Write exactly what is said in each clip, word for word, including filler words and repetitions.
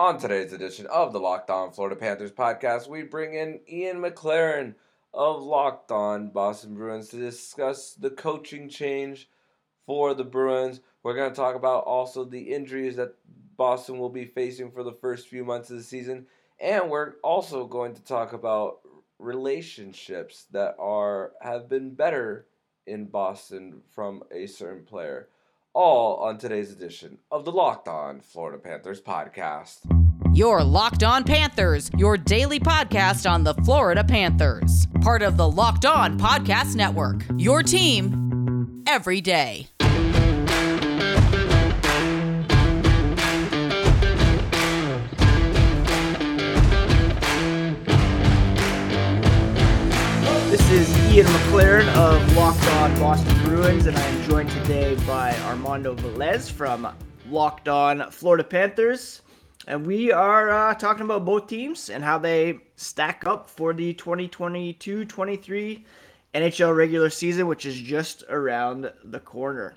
On today's edition of the Locked On Florida Panthers podcast, we bring in Ian McLaren of Locked On Boston Bruins to discuss the coaching change for the Bruins. We're going to talk about also the injuries that Boston will be facing for the first few months of the season. And we're also going to talk about relationships that are have been better in Boston from a certain player. All on today's edition of the Locked On Florida Panthers podcast. Your Locked On Panthers, your daily podcast on the Florida Panthers. Part of the Locked On Podcast Network, your team every day. This is Ian McLaren of Locked On Boston Bruins, and I am joined today by Armando Velez from Locked On Florida Panthers. And we are uh, talking about both teams and how they stack up for the twenty twenty-two twenty-three N H L regular season, which is just around the corner.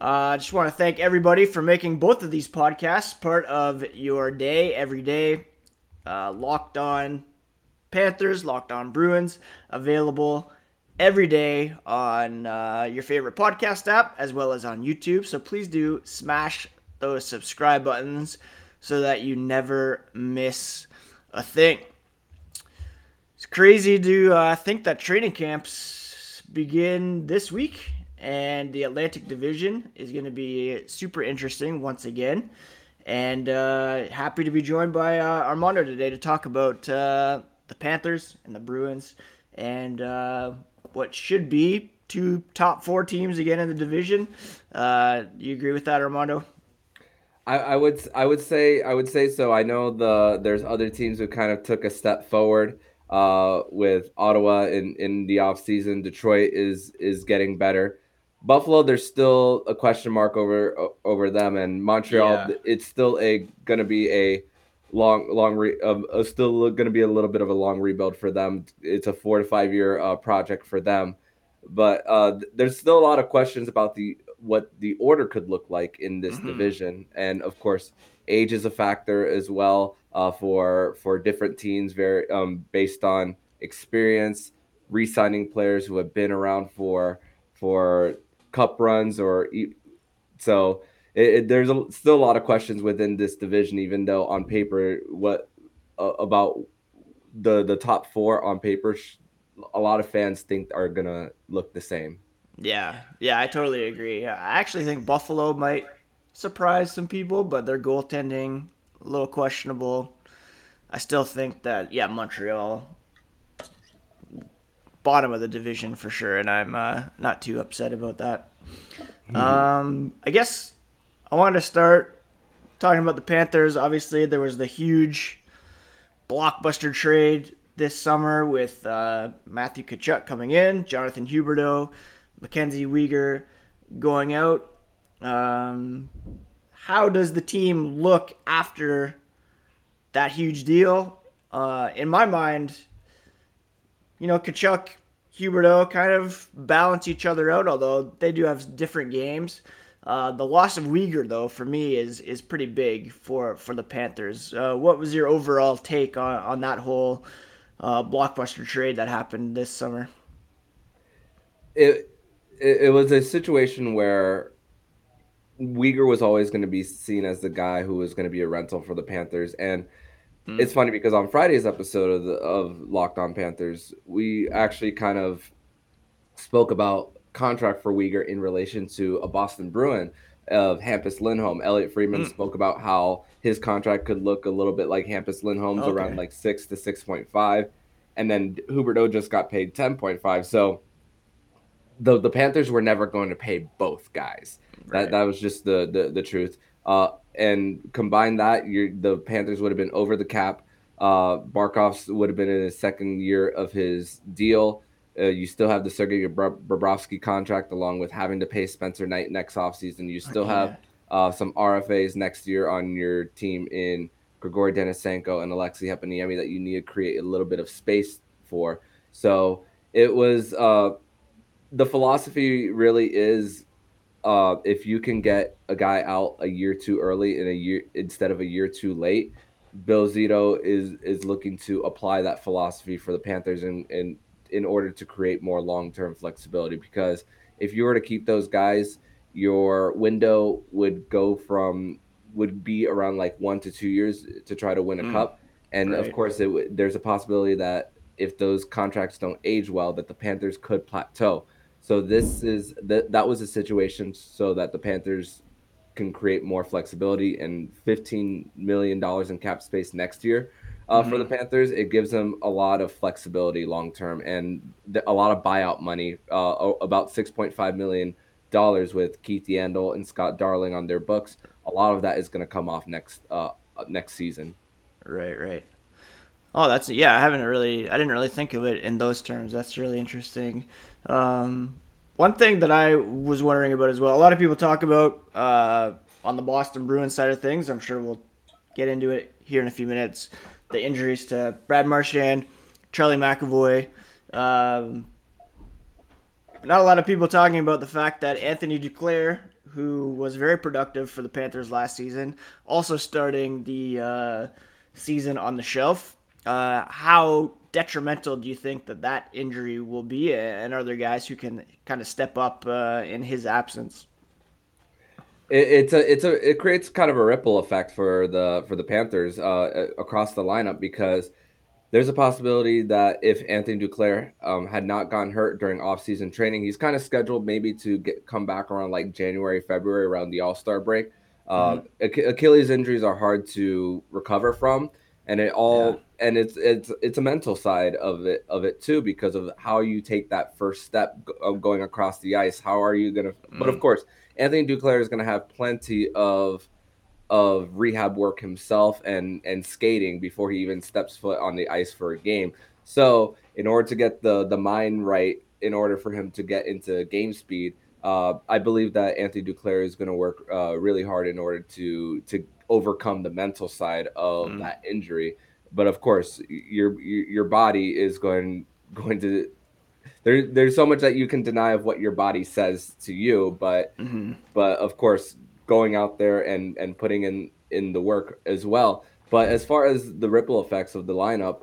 I uh, just want to thank everybody for making both of these podcasts part of your day, every day. Uh, Locked On Panthers, Locked On Bruins, available every day on uh, your favorite podcast app as well as on YouTube. So please do smash those subscribe buttons so that you never miss a thing. It's crazy to uh, think that training camps begin this week, and the Atlantic Division is going to be super interesting once again. And uh, happy to be joined by uh, Armando today to talk about Uh, the Panthers and the Bruins, and uh, what should be two top four teams again in the division. Uh, you agree with that, Armando? I, I would, I would say, I would say so. I know the there's other teams who kind of took a step forward uh, with Ottawa in, in the offseason. Detroit is is getting better. Buffalo, there's still a question mark over over them, and Montreal, yeah. It's still a going to be a Long, long, re- uh, still going to be a little bit of a long rebuild for them. It's a four to five year uh, project for them, but uh, th- there's still a lot of questions about the what the order could look like in this mm-hmm. division, and of course, age is a factor as well uh, for for different teams, very um, based on experience, re-signing players who have been around for for cup runs or e- so. It, it, there's a, still a lot of questions within this division, even though on paper, what uh, about the the top four on paper, sh- a lot of fans think are going to look the same. Yeah, yeah, I totally agree. Yeah, I actually think Buffalo might surprise some people, but their goaltending, a little questionable. I still think that, yeah, Montreal, bottom of the division for sure, and I'm uh, not too upset about that. Mm-hmm. Um, I guess I wanted to start talking about the Panthers. Obviously, there was the huge blockbuster trade this summer with uh, Matthew Tkachuk coming in, Jonathan Huberdeau, Mackenzie Weegar going out. Um, how does the team look after that huge deal? Uh, in my mind, you know, Tkachuk, Huberdeau kind of balance each other out, although they do have different games. Uh, the loss of Weegar, though, for me is is pretty big for, for the Panthers. Uh, what was your overall take on, on that whole uh, blockbuster trade that happened this summer? It it, it was a situation where Weegar was always going to be seen as the guy who was going to be a rental for the Panthers. And mm. it's funny because on Friday's episode of, the, of Locked On Panthers, we actually kind of spoke about contract for Weegar in relation to a Boston Bruin of Hampus Lindholm. Elliot Friedman mm. spoke about how his contract could look a little bit like Hampus Lindholm's, okay, around like six to six point five, and then Huberdeau just got paid ten point five. So the the Panthers were never going to pay both guys. Right. That that was just the the, the truth. Uh, and combine that, you're, the Panthers would have been over the cap. Uh, Barkov's would have been in his second year of his deal. Uh, you still have the Sergei Bobrovsky contract, along with having to pay Spencer Knight next offseason. You still have uh, some R F As next year on your team in Grigory Denisenko and Alexei Hepaniemi that you need to create a little bit of space for. So it was uh, the philosophy really is uh, if you can get a guy out a year too early and a year instead of a year too late, Bill Zito is is looking to apply that philosophy for the Panthers in, in, in order to create more long-term flexibility. Because if you were to keep those guys, your window would go from would be around like one to two years to try to win a mm, cup. And right. of course, it w- there's a possibility that if those contracts don't age well, that the Panthers could plateau. So this is th- that was a situation so that the Panthers can create more flexibility and fifteen million dollars in cap space next year uh, mm-hmm. for the Panthers. It gives them a lot of flexibility long-term and th- a lot of buyout money, uh, about six point five million dollars with Keith Yandel and Scott Darling on their books. A lot of that is going to come off next uh, next season. Right, right. Oh, that's, yeah, I haven't really, I didn't really think of it in those terms. That's really interesting. Um, one thing that I was wondering about as well, a lot of people talk about uh, on the Boston Bruins side of things, I'm sure we'll get into it here in a few minutes, the injuries to Brad Marchand, Charlie McAvoy. Um, not a lot of people talking about the fact that Anthony Duclair, who was very productive for the Panthers last season, also starting the uh, season on the shelf. Uh, how detrimental do you think that that injury will be, and are there guys who can kind of step up uh, in his absence? It, it's a it's a it creates kind of a ripple effect for the for the Panthers uh, across the lineup, because there's a possibility that if Anthony Duclair um, had not gotten hurt during offseason training, he's kind of scheduled maybe to get come back around like January, February, around the All-Star break. Uh, mm-hmm. Achilles injuries are hard to recover from. And it all, yeah. and it's it's it's a mental side of it of it too, because of how you take that first step of going across the ice. How are you gonna? Mm. But of course, Anthony Duclair is gonna have plenty of of rehab work himself and and skating before he even steps foot on the ice for a game. So in order to get the the mind right, in order for him to get into game speed, uh, I believe that Anthony Duclair is gonna work uh, really hard in order to to. overcome the mental side of mm. that injury. But of course, your your body is going going to there there's so much that you can deny of what your body says to you, but mm-hmm. but of course going out there and and putting in in the work as well. But as far as the ripple effects of the lineup,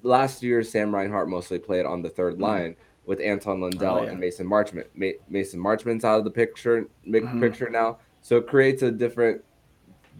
last year Sam Reinhart mostly played on the third mm. line with Anton Lindell oh, yeah. and Mason Marchment. Ma- Mason Marchment's out of the picture mm-hmm. picture now, so it creates a different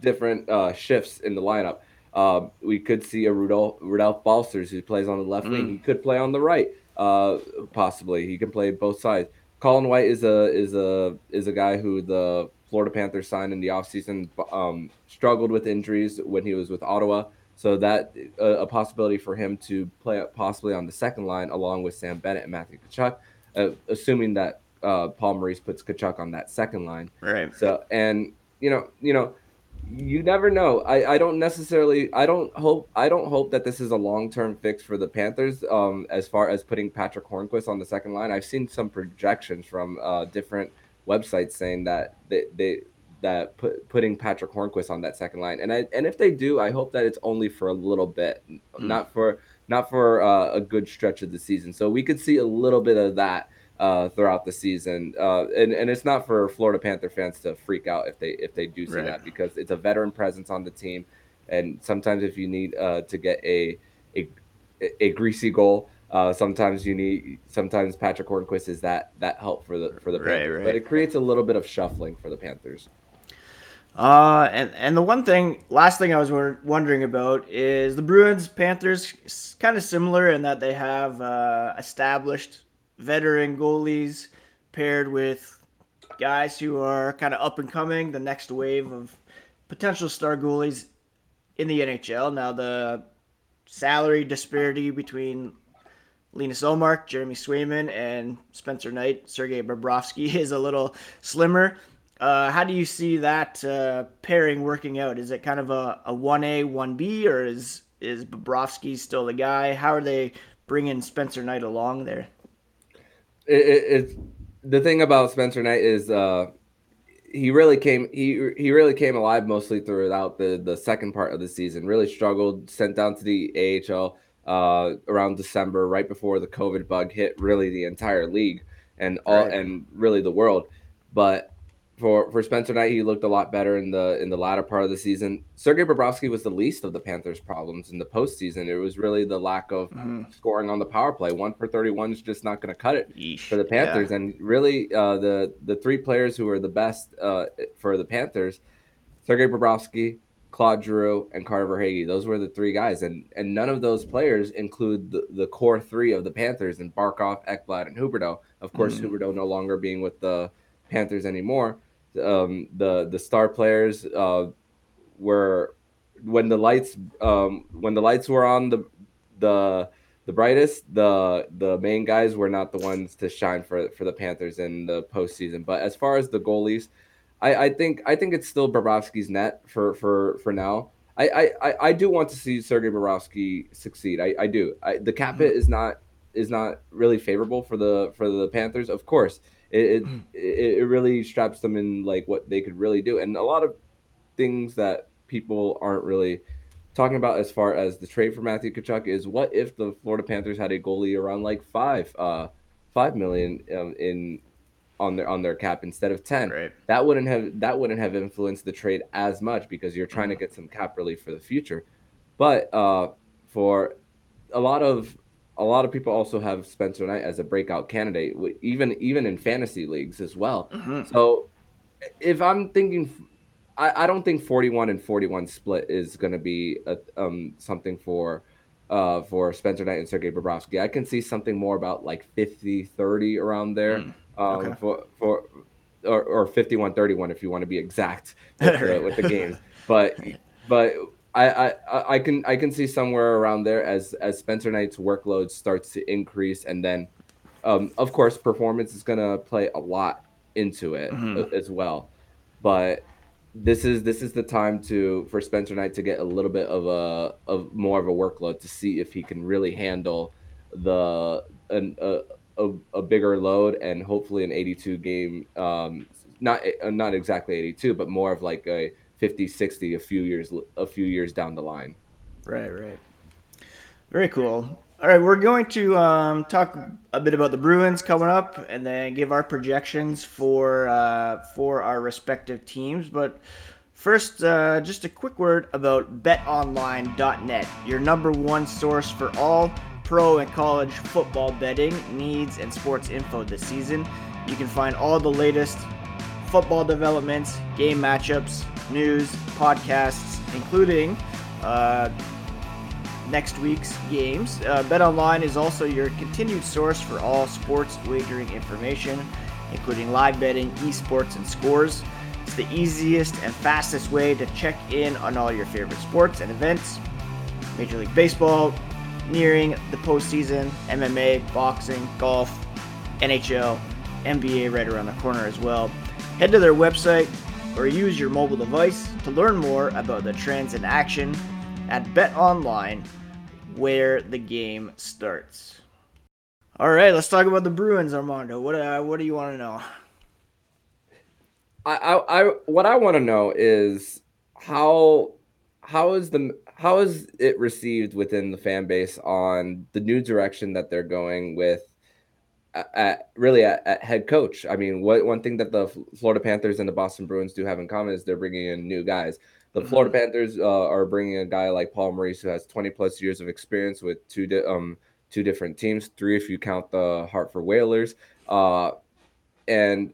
different uh, shifts in the lineup. Uh, we could see a Rudolph, Rudolph Balcers, who plays on the left mm. wing. He could play on the right, uh, possibly. He can play both sides. Colin White is a is a is a guy who the Florida Panthers signed in the offseason, um, struggled with injuries when he was with Ottawa. So that uh, a possibility for him to play possibly on the second line along with Sam Bennett and Matthew Tkachuk, uh, assuming that uh, Paul Maurice puts Tkachuk on that second line. Right. So and you know you know. You never know. I, I don't necessarily. I don't hope. I don't hope that this is a long-term fix for the Panthers. Um, as far as putting Patrick Hornqvist on the second line, I've seen some projections from uh, different websites saying that they, they that put, putting Patrick Hornqvist on that second line. And I and if they do, I hope that it's only for a little bit, mm. not for not for uh, a good stretch of the season. So we could see a little bit of that uh, throughout the season. Uh, and, and it's not for Florida Panther fans to freak out if they, if they do see right. that, because it's a veteran presence on the team. And sometimes if you need, uh, to get a, a, a greasy goal, uh, sometimes you need, sometimes Patrick Hornqvist is that, that help for the, for the Panthers, right, right. but it creates a little bit of shuffling for the Panthers. Uh, and, and the one thing, last thing I was w- wondering about is the Bruins Panthers kind of similar in that they have, uh, established veteran goalies paired with guys who are kind of up and coming, the next wave of potential star goalies in the N H L. Now the salary disparity between Linus Ullmark, Jeremy Swayman, and Spencer Knight, Sergei Bobrovsky is a little slimmer. Uh, how do you see that uh, pairing working out? Is it kind of a, a one A, one B, or is, is Bobrovsky still the guy? How are they bringing Spencer Knight along there? It, it, it's the thing about Spencer Knight is uh, he really came he he really came alive mostly throughout the, the second part of the season. Really struggled, sent down to the A H L uh, around December, right before the COVID bug hit really the entire league and all right. and really the world. But For for Spencer Knight, he looked a lot better in the in the latter part of the season. Sergei Bobrovsky was the least of the Panthers' problems in the postseason. It was really the lack of mm. scoring on the power play. One for thirty-one is just not going to cut it Yeesh, for the Panthers. Yeah. And really, uh, the the three players who were the best uh, for the Panthers, Sergei Bobrovsky, Claude Giroux, and Carter Verhaeghe. Those were the three guys, and and none of those players include the, the core three of the Panthers and Barkov, Ekblad, and Huberdeau. Of course, mm. Huberdeau no longer being with the Panthers anymore. Um, the the star players uh, were when the lights um, when the lights were on the the the brightest. The the main guys were not the ones to shine for for the Panthers in the postseason. But as far as the goalies, I, I think I think it's still Bobrovsky's net for for for now. I I, I do want to see Sergei Bobrovsky succeed. I, I do. I, the cap hit is not is not really favorable for the for the Panthers, of course. It, it it really straps them in like what they could really do, and a lot of things that people aren't really talking about as far as the trade for Matthew Tkachuk is what if the Florida Panthers had a goalie around like five uh five million um, in on their on their cap instead of ten. Right. That wouldn't have that wouldn't have influenced the trade as much because you're trying to get some cap relief for the future, but uh for a lot of. A lot of people also have Spencer Knight as a breakout candidate, even even in fantasy leagues as well. Mm-hmm. So if I'm thinking, I, I don't think forty-one and forty-one split is going to be a, um, something for uh, for Spencer Knight and Sergei Bobrovsky. I can see something more about like fifty thirty around there, mm, um, okay. for for or, or fifty-one thirty-one if you want to be exact with the, with the games. But but. I, I, I can I can see somewhere around there as as Spencer Knight's workload starts to increase, and then, um, of course, performance is gonna play a lot into it mm-hmm. as well. But this is this is the time to for Spencer Knight to get a little bit of a of more of a workload to see if he can really handle the an, a, a a bigger load and hopefully an eighty-two game, um, not not exactly eighty-two, but more of like a fifty, sixty a few years a few years down the line. Right, right. Very cool. All right, we're going to um, talk a bit about the Bruins coming up and then give our projections for uh, for our respective teams. But first, uh, just a quick word about bet online dot net, your number one source for all pro and college football betting needs and sports info this season. You can find all the latest football developments, game matchups, news, podcasts, including uh, next week's games. Uh, BetOnline is also your continued source for all sports wagering information, including live betting, esports, and scores. It's the easiest and fastest way to check in on all your favorite sports and events. Major League Baseball, nearing the postseason, M M A, boxing, golf, N H L, N B A right around the corner as well. Head to their website or use your mobile device to learn more about the trends in action at BetOnline, where the game starts. All right, let's talk about the Bruins, Armando. What uh, what do you want to know? I, I, I what I want to know is how how is the how is it received within the fan base on the new direction that they're going with. At, really at, at head coach. I mean, what one thing that the Florida Panthers and the Boston Bruins do have in common is they're bringing in new guys. The mm-hmm. Florida Panthers uh, are bringing a guy like Paul Maurice who has twenty plus years of experience with two di- um two different teams, three if you count the Hartford Whalers. Uh, and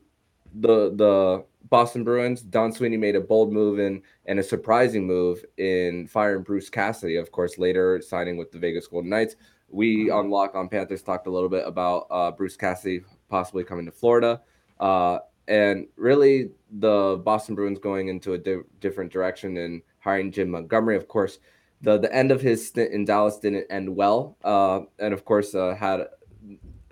the the Boston Bruins, Don Sweeney made a bold move in and a surprising move in firing Bruce Cassidy, of course, later signing with the Vegas Golden Knights. We on Locked On Panthers talked a little bit about uh, Bruce Cassidy possibly coming to Florida. Uh, and really, the Boston Bruins going into a di- different direction and hiring Jim Montgomery. Of course, the, the end of his stint in Dallas didn't end well. Uh, and, of course, uh, had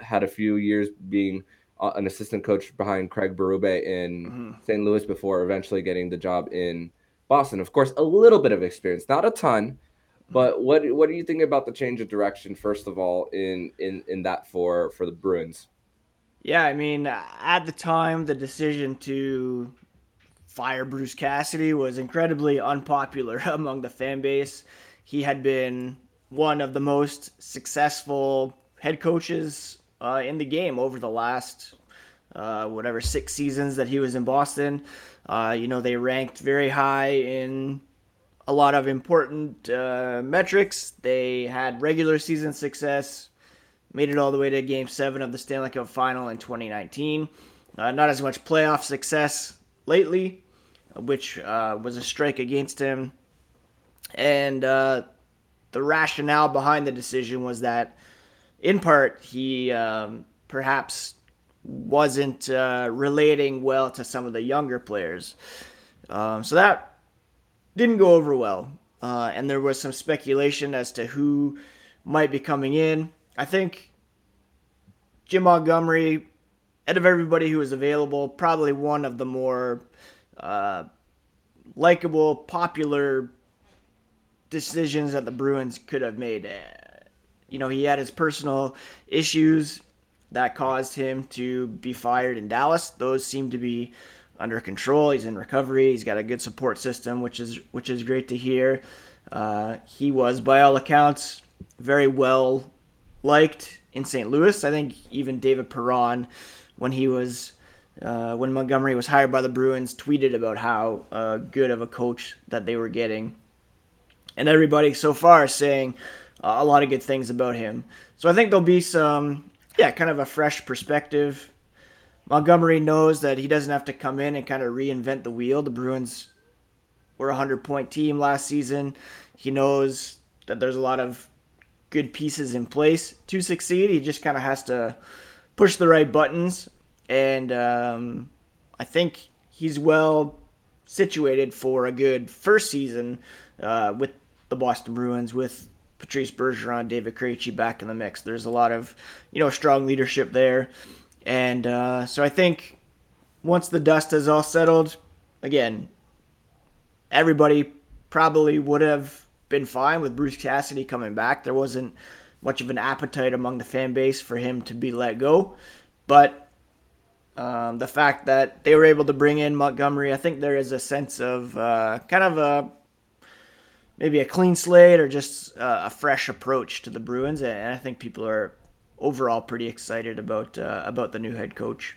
had a few years being uh, an assistant coach behind Craig Berube in mm-hmm. Saint Louis before eventually getting the job in Boston. Of course, a little bit of experience, not a ton. But what what do you think about the change of direction, first of all, in, in, in that for, for the Bruins? Yeah, I mean, at the time, the decision to fire Bruce Cassidy was incredibly unpopular among the fan base. He had been one of the most successful head coaches uh, in the game over the last uh, whatever, six seasons that he was in Boston. Uh, you know, they ranked very high in a lot of important uh, metrics. They had regular season success, made it all the way to Game seven of the Stanley Cup Final in twenty nineteen. Uh, not as much playoff success lately, which uh, was a strike against him. And uh, the rationale behind the decision was that, in part, he um, perhaps wasn't uh, relating well to some of the younger players. Um, so that didn't go over well. Uh, and there was some speculation as to who might be coming in. I think Jim Montgomery, out of everybody who was available, probably one of the more uh, likable, popular decisions that the Bruins could have made. You know, he had his personal issues that caused him to be fired in Dallas. Those seem to be under control. He's in recovery. He's got a good support system, which is which is great to hear. Uh, he was, by all accounts, very well liked in Saint Louis. I think even David Perron, when he was, uh, when Montgomery was hired by the Bruins, tweeted about how uh, good of a coach that they were getting. And everybody so far is saying uh, a lot of good things about him. So I think there'll be some, yeah, kind of a fresh perspective. Montgomery knows that he doesn't have to come in and kind of reinvent the wheel. The Bruins were a one hundred point team last season. He knows that there's a lot of good pieces in place to succeed. He just kind of has to push the right buttons. And um, I think he's well situated for a good first season uh, with the Boston Bruins, with Patrice Bergeron, David Krejci back in the mix. There's a lot of, you know, strong leadership there. And uh, so I think once the dust is all settled, again, everybody probably would have been fine with Bruce Cassidy coming back. There wasn't much of an appetite among the fan base for him to be let go, but um, the fact that they were able to bring in Montgomery, I think there is a sense of uh, kind of a maybe a clean slate or just uh, a fresh approach to the Bruins, and I think people are overall pretty excited about uh, about the new head coach.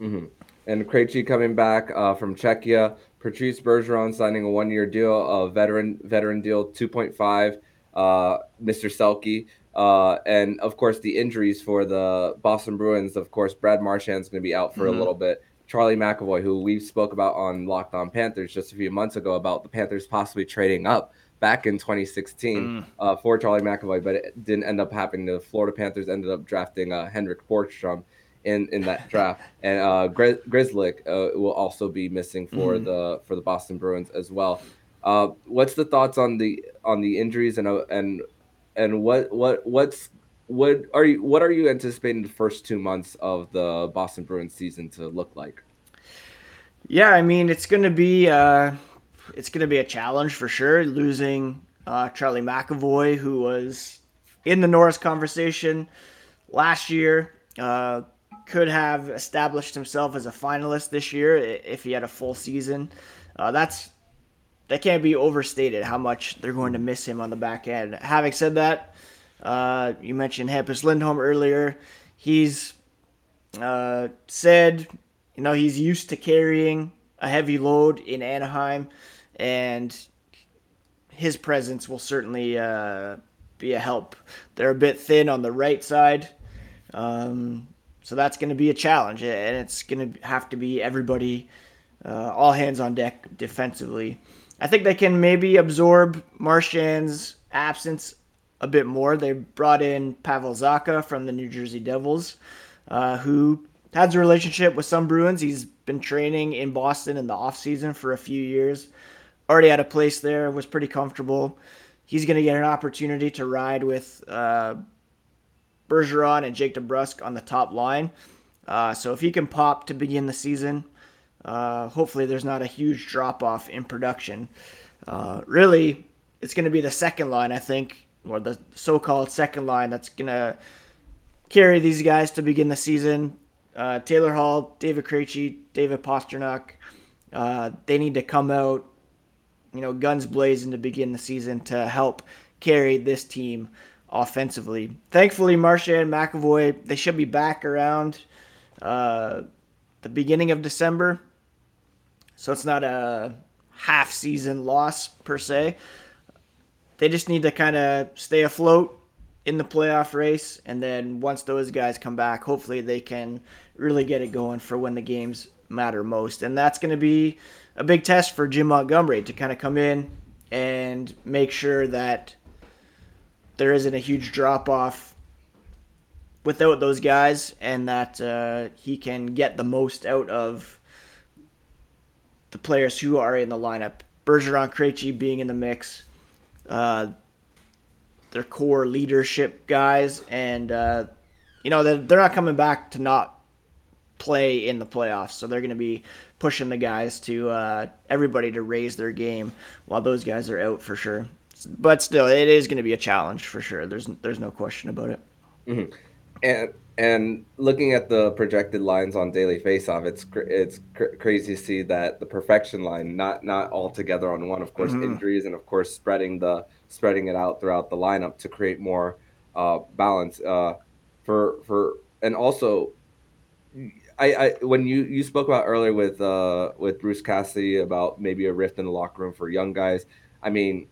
Mm-hmm. And Krejci coming back uh, from Czechia. Patrice Bergeron signing a one-year deal, a veteran veteran deal, two point five, uh, Mister Selke. Uh, and, of course, the injuries for the Boston Bruins. Of course, Brad Marchand's going to be out for mm-hmm. a little bit. Charlie McAvoy, who we spoke about on Locked On Panthers just a few months ago, about the Panthers possibly trading up back in twenty sixteen mm. uh, for Charlie McAvoy, but it didn't end up happening. The Florida Panthers ended up drafting uh, Henrik Borgstrom in in that draft, and uh Gri- Grizzlick uh, will also be missing for mm. the for the Boston Bruins as well. Uh what's the thoughts on the on the injuries and uh, and and what what what's what are you what are you anticipating the first two months of the Boston Bruins season to look like? Yeah, I mean, it's going to be uh it's going to be a challenge for sure, losing uh Charlie McAvoy, who was in the Norris conversation last year. Uh could have established himself as a finalist this year if he had a full season. Uh, that's that can't be overstated how much they're going to miss him on the back end. Having said that, uh, you mentioned Hampus Lindholm earlier. He's uh, said, you know, he's used to carrying a heavy load in Anaheim, and his presence will certainly uh, be a help. They're a bit thin on the right side. Um, So that's going to be a challenge, and it's going to have to be everybody, uh, all hands on deck defensively. I think they can maybe absorb Marchand's absence a bit more. They brought in Pavel Zacha from the New Jersey Devils, uh, who has a relationship with some Bruins. He's been training in Boston in the offseason for a few years. Already had a place there, was pretty comfortable. He's going to get an opportunity to ride with uh, Bergeron and Jake DeBrusk on the top line. Uh, so if he can pop to begin the season, uh, hopefully there's not a huge drop-off in production. Uh, really, it's going to be the second line, I think, or the so-called second line that's going to carry these guys to begin the season. Uh, Taylor Hall, David Krejci, David Pastrnak, uh, they need to come out, you know, guns blazing to begin the season to help carry this team offensively. Thankfully, Marchand and McAvoy, they should be back around uh, the beginning of December. So it's not a half season loss per se. They just need to kind of stay afloat in the playoff race. And then once those guys come back, hopefully they can really get it going for when the games matter most. And that's going to be a big test for Jim Montgomery to kind of come in and make sure that there isn't a huge drop-off without those guys, and that uh, he can get the most out of the players who are in the lineup. Bergeron, Krejci being in the mix, uh, their core leadership guys, and uh, you know, they're, they're not coming back to not play in the playoffs, so they're going to be pushing the guys to uh, everybody to raise their game while those guys are out for sure. But still, it is going to be a challenge for sure. There's there's no question about it. Mm-hmm. And and looking at the projected lines on Daily Faceoff, it's cr- it's cr- crazy to see that the perfection line not not all together on one. Of course, mm-hmm. injuries and of course spreading the spreading it out throughout the lineup to create more uh, balance. Uh, for for and also. I, I when you, you spoke about earlier with uh with Bruce Cassidy about maybe a rift in the locker room for young guys. I mean,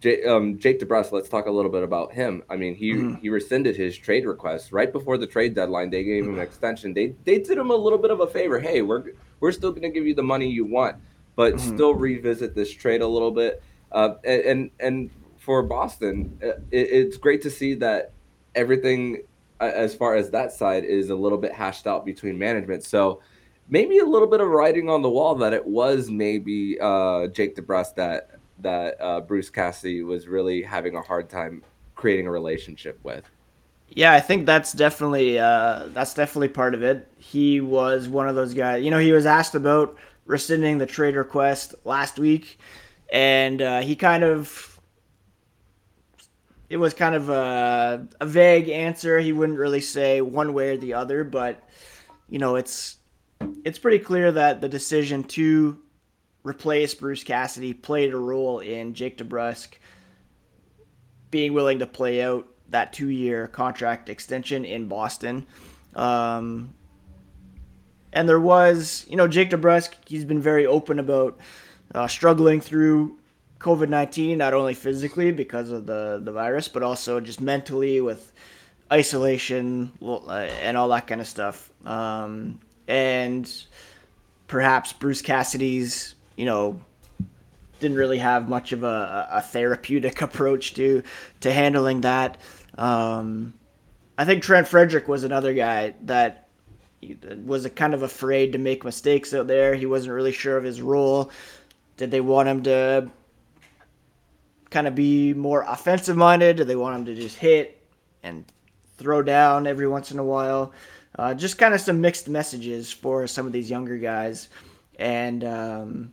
J- um, Jake DeBrusk, let's talk a little bit about him. I mean, he mm. he rescinded his trade request right before the trade deadline. They gave him an extension. They they did him a little bit of a favor. Hey, we're we're still going to give you the money you want, but mm. still revisit this trade a little bit. Uh, and and, and for Boston, it, it's great to see that everything as far as that side is a little bit hashed out between management. So maybe a little bit of writing on the wall that it was maybe uh, Jake DeBrusk that that uh, Bruce Cassidy was really having a hard time creating a relationship with. Yeah, I think that's definitely uh, that's definitely part of it. He was one of those guys. You know, he was asked about rescinding the trade request last week, and uh, he kind of. It was kind of a, a vague answer. He wouldn't really say one way or the other, but you know, it's it's pretty clear that the decision to replace Bruce Cassidy played a role in Jake DeBrusk being willing to play out that two-year contract extension in Boston. Um, and there was, you know, Jake DeBrusk, he's been very open about uh, struggling through covid nineteen, not only physically because of the, the virus, but also just mentally with isolation and all that kind of stuff. Um, and perhaps Bruce Cassidy's, you know, didn't really have much of a, a therapeutic approach to, to handling that. Um, I think Trent Frederick was another guy that was a kind of afraid to make mistakes out there. He wasn't really sure of his role. Did they want him to kind of be more offensive minded? Do they want him to just hit and throw down every once in a while? Uh, just kind of some mixed messages for some of these younger guys. And um,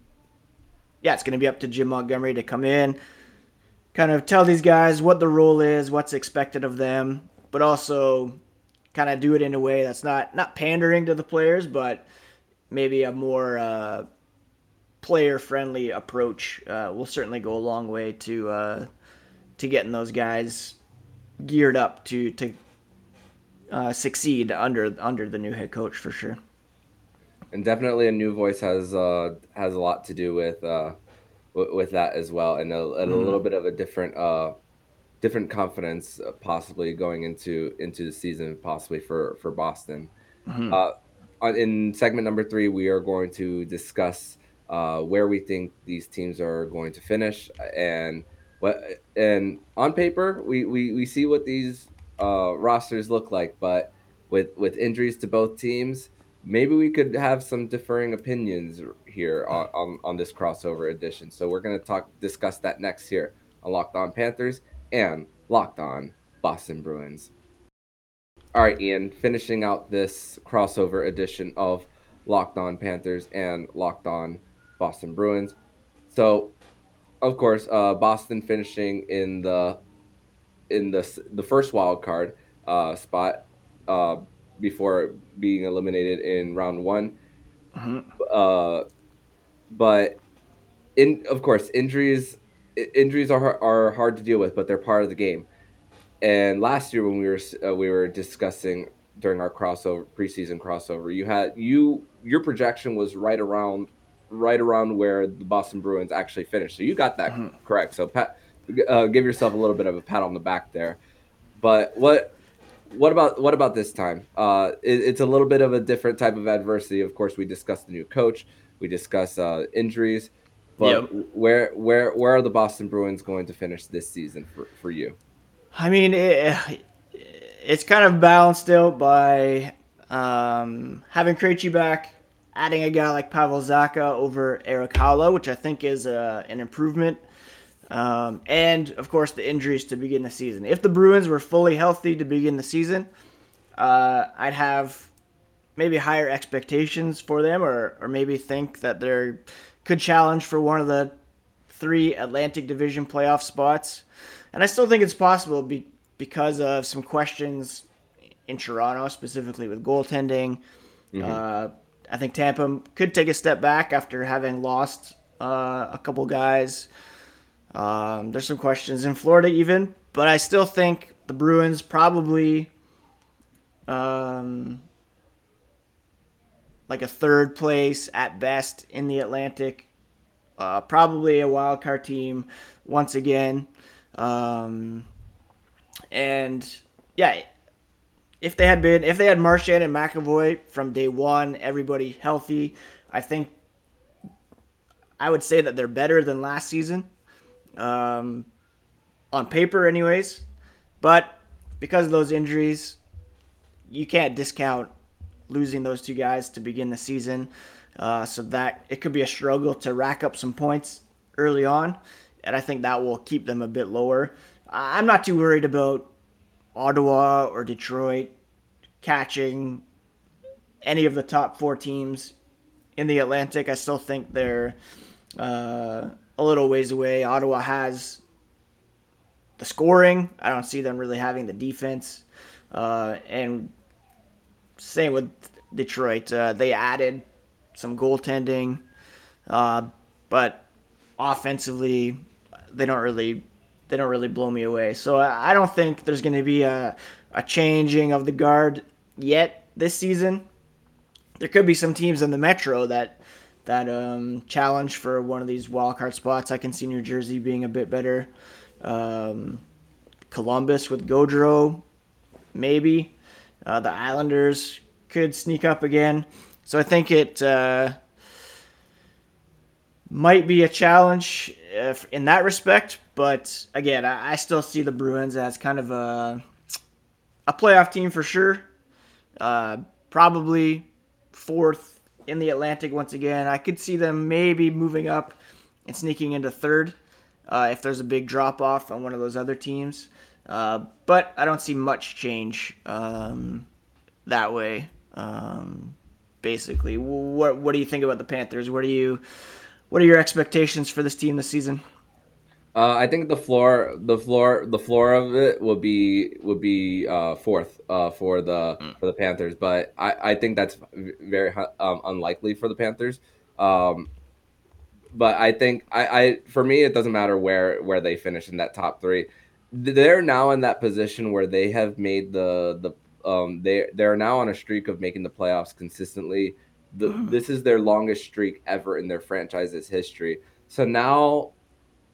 yeah, it's going to be up to Jim Montgomery to come in, kind of tell these guys what the role is, what's expected of them, but also kind of do it in a way that's not, not pandering to the players, but maybe a more, uh, player-friendly approach uh, will certainly go a long way to uh, to getting those guys geared up to to uh, succeed under under the new head coach for sure. And definitely, a new voice has uh, has a lot to do with uh, w- with that as well, and a, and a mm-hmm. little bit of a different uh, different confidence uh, possibly going into into the season, possibly for for Boston. Mm-hmm. Uh, in segment number three, we are going to discuss Uh, where we think these teams are going to finish, and what and on paper we, we, we see what these uh, rosters look like, but with with injuries to both teams, maybe we could have some differing opinions here on, on, on this crossover edition. So we're going to talk discuss that next here on Locked On Panthers and Locked On Boston Bruins. All right, Ian, finishing out this crossover edition of Locked On Panthers and Locked On Boston Bruins. So, of course, uh, Boston finishing in the in the the first wild card uh, spot uh, before being eliminated in round one. Uh-huh. Uh, but in of course, injuries injuries are are hard to deal with, but they're part of the game. And last year when we were uh, we were discussing during our crossover preseason crossover, you had you your projection was right around right around where the Boston Bruins actually finished. So you got that mm-hmm. correct. So Pat, uh, give yourself a little bit of a pat on the back there. But what what about what about this time? Uh, it, it's a little bit of a different type of adversity. Of course, we discussed the new coach. We discuss uh, injuries. But yep. where where where are the Boston Bruins going to finish this season for, for you? I mean, it, it's kind of balanced out by um, having Krejci back, adding a guy like Pavel Zacha over Erik Haula, which I think is uh, an improvement. Um, and, of course, the injuries to begin the season. If the Bruins were fully healthy to begin the season, uh, I'd have maybe higher expectations for them or, or maybe think that they're could challenge for one of the three Atlantic Division playoff spots. And I still think it's possible be, because of some questions in Toronto, specifically with goaltending. Mm-hmm. Uh, I think Tampa could take a step back after having lost uh, a couple guys. Um, there's some questions in Florida even, but I still think the Bruins probably um, like a third place at best in the Atlantic, uh, probably a wild card team once again. Um, and yeah, if they had been, if they had Marchand and McAvoy from day one, everybody healthy, I think I would say that they're better than last season. Um, on paper anyways, but because of those injuries, you can't discount losing those two guys to begin the season. Uh, so that it could be a struggle to rack up some points early on. And I think that will keep them a bit lower. I'm not too worried about Ottawa or Detroit catching any of the top four teams in the Atlantic. I still think they're uh, a little ways away. Ottawa has the scoring. I don't see them really having the defense. Uh, and same with Detroit. Uh, they added some goaltending. Uh, but offensively, they don't really they don't really blow me away. So I don't think there's going to be a, a changing of the guard yet this season. There could be some teams in the Metro that that um, challenge for one of these wildcard spots. I can see New Jersey being a bit better. Um, Columbus with Gaudreau, maybe. Uh, the Islanders could sneak up again. So I think it... Uh, might be a challenge if, in that respect, but again, I, I still see the Bruins as kind of a a playoff team for sure. Uh, probably fourth in the Atlantic once again. I could see them maybe moving up and sneaking into third uh, if there's a big drop-off on one of those other teams. Uh, but I don't see much change um, that way, um, basically. What, what do you think about the Panthers? What do you... What are your expectations for this team this season? Uh, I think the floor, the floor, the floor of it will be will be uh, fourth uh, for the mm. for the Panthers, but I, I think that's very um, unlikely for the Panthers. Um, but I think I, I for me it doesn't matter where, where they finish in that top three. They're now in that position where they have made the the um, they they're now on a streak of making the playoffs consistently. The, this is their longest streak ever in their franchise's history. So now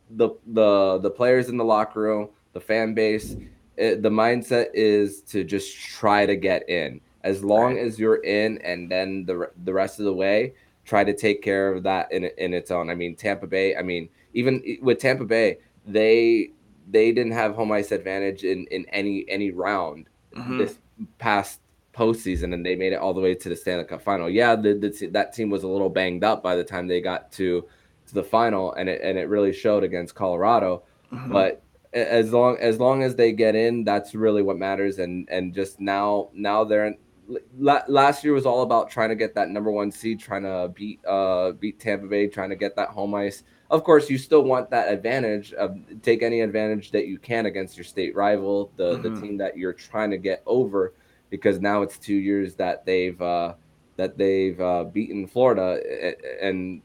the the the players in the locker room, the fan base, it, the mindset is to just try to get in. As long right. as you're in, and then the the rest of the way, try to take care of that in in its own. I mean, Tampa Bay, I mean, even with Tampa Bay, they they didn't have home ice advantage in, in any, any round mm-hmm. this past postseason, and they made it all the way to the Stanley Cup final. Yeah, the, the, that team was a little banged up by the time they got to, to the final, and it and it really showed against Colorado. Mm-hmm. But as long as long as they get in, that's really what matters. And and just now now they're in, last year was all about trying to get that number one seed, trying to beat uh beat Tampa Bay, trying to get that home ice. Of course, you still want that advantage. Of, take any advantage that you can against your state rival, the mm-hmm. the team that you're trying to get over. Because now it's two years that they've uh, that they've uh, beaten Florida and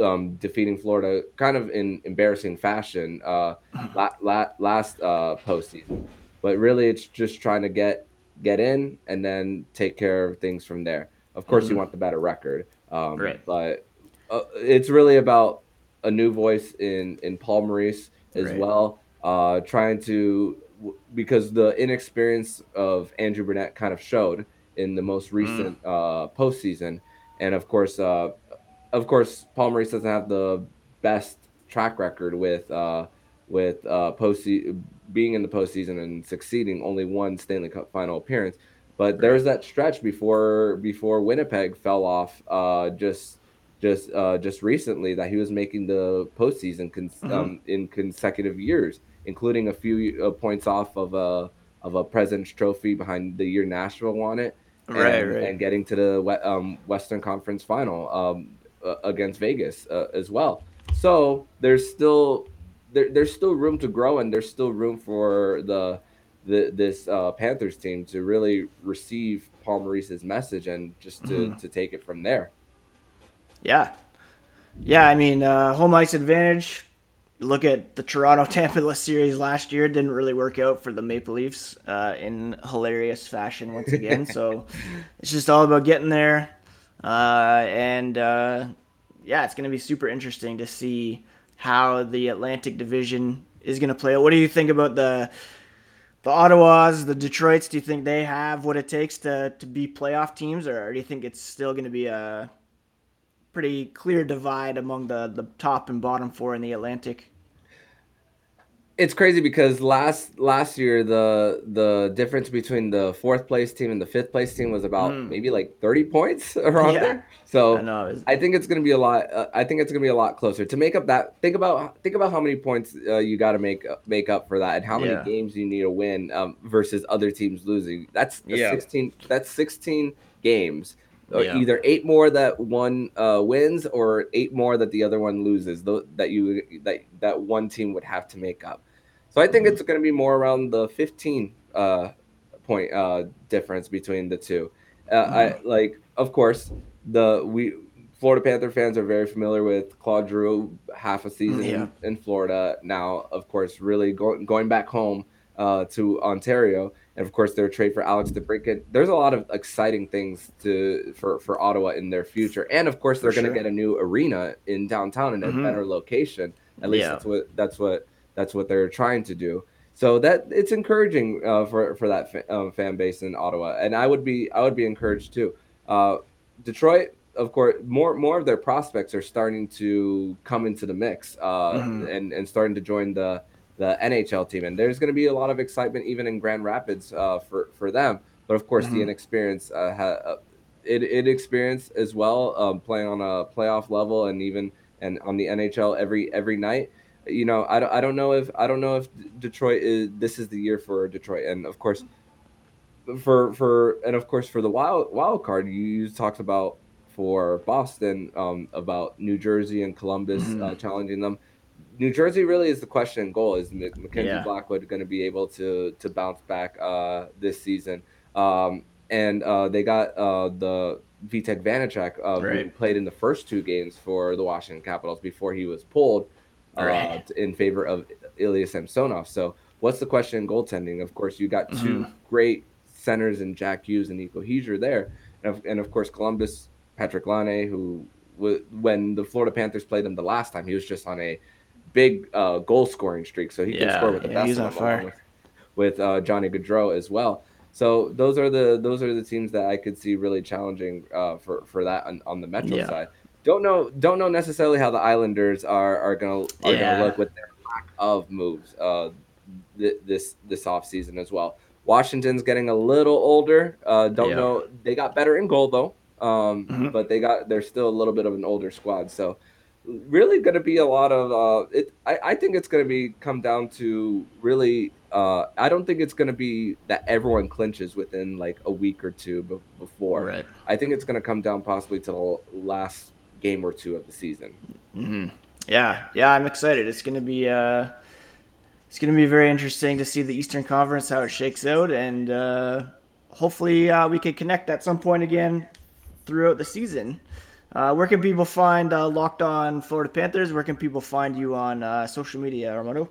um, defeating Florida kind of in embarrassing fashion uh, la- la- last uh, postseason. But really, it's just trying to get get in, and then take care of things from there. Of course, mm-hmm. you want the better record, um, right. but uh, it's really about a new voice in, in Paul Maurice as right. well, uh, trying to – because the inexperience of Andrew Burnett kind of showed in the most recent mm. uh, postseason. And, of course, uh, of course, Paul Maurice doesn't have the best track record with uh, with uh, postseason – being in the postseason and succeeding, only one Stanley Cup final appearance. But right. there was that stretch before before Winnipeg fell off uh, just just uh, just recently that he was making the postseason cons- mm-hmm. um, in consecutive years, including a few uh, points off of a of a President's Trophy behind the year Nashville won it, and, right, right. and getting to the um, Western Conference final um, uh, against Vegas uh, as well. So there's still. There, there's still room to grow, and there's still room for the, the this uh, Panthers team to really receive Paul Maurice's message and just to, mm-hmm. to take it from there. Yeah. Yeah, I mean, uh, home ice advantage. Look at the Toronto-Tampa series last year. Didn't really work out for the Maple Leafs uh, in hilarious fashion once again. So it's just all about getting there. Uh, and, uh, yeah, it's going to be super interesting to see how the Atlantic Division is going to play. What do you think about the the Ottawas, the Detroits? Do you think they have what it takes to, to be playoff teams, or do you think it's still going to be a pretty clear divide among the, the top and bottom four in the Atlantic? It's crazy because last last year the the difference between the fourth place team and the fifth place team was about mm. maybe like thirty points around yeah. there. So I, know. It's... I think it's going to be a lot. Uh, I think it's going to be a lot closer to make up that. Think about think about how many points uh, you got to make make up for that, and how many yeah. games you need to win um, versus other teams losing. That's yeah. sixteen. That's sixteen games. Yeah. Either eight more that one uh, wins or eight more that the other one loses, though, that you that that one team would have to make up. So I think mm-hmm. it's going to be more around the fifteen uh, point uh, difference between the two. Uh, mm-hmm. I like, of course, the we Florida Panther fans are very familiar with Claude Giroux, half a season yeah. in, in Florida now. Of course, really going going back home uh, to Ontario. And, of course, their trade for Alex DeBrincat. There's a lot of exciting things to for, for Ottawa in their future. And, of course, they're going to sure. get a new arena in downtown and mm-hmm. a better location. At least yeah. that's what that's what that's what they're trying to do. So that it's encouraging uh, for for that fa- um, fan base in Ottawa. And I would be I would be encouraged too. Uh, Detroit, of course, more more of their prospects are starting to come into the mix uh, mm-hmm. and and starting to join the. the N H L team, and there's going to be a lot of excitement even in Grand Rapids uh, for for them. But of course, mm-hmm. the inexperience, uh, ha- it it experience as well, um, playing on a playoff level and even and on the N H L every every night. You know, I don't I don't know if I don't know if Detroit is this is the year for Detroit, and of course, for for and of course for the wild wild card you talked about for Boston um, about New Jersey and Columbus mm-hmm. uh, challenging them. New Jersey really is the question and goal. Is Mackenzie yeah. Blackwood going to be able to to bounce back uh, this season? Um, and uh, they got uh, the Vitek Vanacek, uh, right. who played in the first two games for the Washington Capitals before he was pulled uh, right. in favor of Ilya Samsonov. So what's the question in goaltending? Of course, you got two mm-hmm. great centers in Jack Hughes and Nico Hischier there. And of, and of course, Columbus, Patrick Laine, who when the Florida Panthers played them the last time, he was just on a big uh, goal-scoring streak, so he yeah, can score with the yeah, best one with, with uh, Johnny Gaudreau as well. So those are the those are the teams that I could see really challenging uh, for for that on, on the Metro yeah. side. Don't know don't know necessarily how the Islanders are are gonna are yeah. gonna look with their lack of moves uh, th- this this off season as well. Washington's getting a little older. Uh, don't yeah. know they got better in goal though, um, mm-hmm. but they got they're still a little bit of an older squad. So. Really going to be a lot of uh, it. I, I think it's going to be come down to really. Uh, I don't think it's going to be that everyone clinches within like a week or two be- before. Right. I think it's going to come down possibly to the last game or two of the season. Mm-hmm. Yeah, yeah, I'm excited. It's going to be uh, it's going to be very interesting to see the Eastern Conference how it shakes out, and uh, hopefully uh, we can connect at some point again throughout the season. Uh, where can people find uh, Locked On Florida Panthers? Where can people find you on uh, social media, Armando?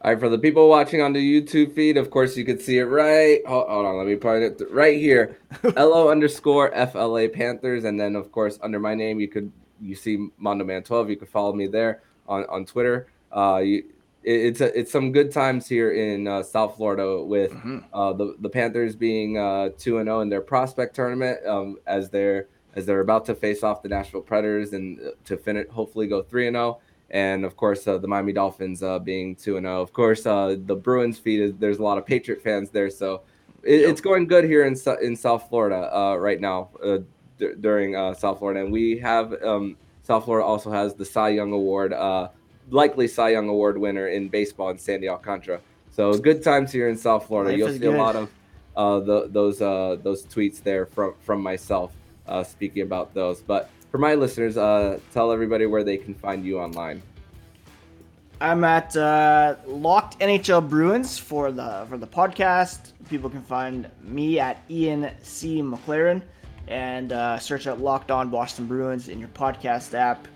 All right, for the people watching on the YouTube feed, of course, you could see it right. Hold, hold on, let me point it th- right here. L O underscore F L A Panthers. And then, of course, under my name, you could you see Mondo Man twelve. You could follow me there on, on Twitter. Uh, you, it, it's a, it's some good times here in uh, South Florida with mm-hmm. uh, the, the Panthers being two and oh in their prospect tournament um, as they're as they're about to face off the Nashville Predators and to finish, hopefully go three and oh. And, of course, uh, the Miami Dolphins uh, being two and oh. Of course, uh, the Bruins feed, is, there's a lot of Patriot fans there. So it, yep. it's going good here in in South Florida uh, right now uh, d- during uh, South Florida. And we have um, – South Florida also has the Cy Young Award, uh, likely Cy Young Award winner in baseball in Sandy Alcantara. So good times here in South Florida. Life You'll see good. a lot of uh, the, those uh, those tweets there from, from myself uh, speaking about those. But – for my listeners, uh, tell everybody where they can find you online. I'm at uh, Locked N H L Bruins for the for the podcast. People can find me at Ian C. McLaren and uh, search out Locked On Boston Bruins in your podcast app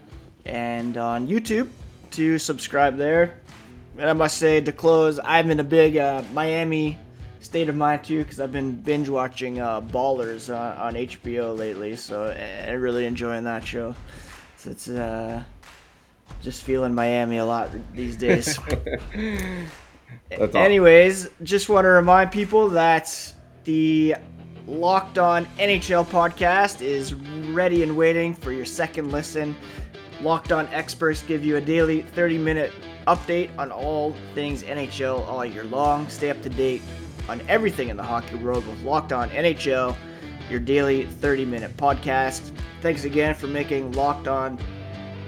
and on YouTube to subscribe there. And I must say, to close, I'm in a big uh, Miami state of mind too, because I've been binge watching uh, Ballers uh, on H B O lately, so I'm really enjoying that show. So it's uh, just feeling Miami a lot these days. Anyways, awesome. Just want to remind people that the Locked On N H L podcast is ready and waiting for your second listen. Locked On experts give you a daily thirty-minute update on all things N H L all year long. Stay up to date on everything in the hockey world with Locked On N H L, your daily thirty-minute podcast. Thanks again for making Locked On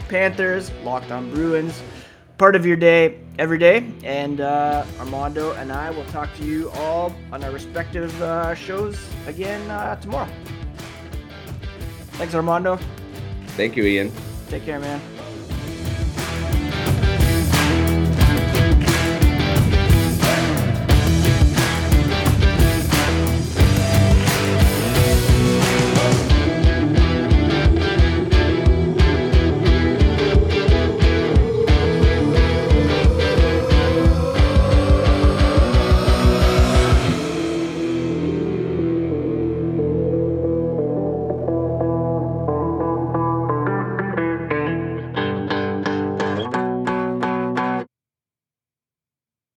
Panthers, Locked On Bruins part of your day every day. And uh, Armando and I will talk to you all on our respective uh, shows again uh, tomorrow. Thanks, Armando. Thank you, Ian. Take care, man.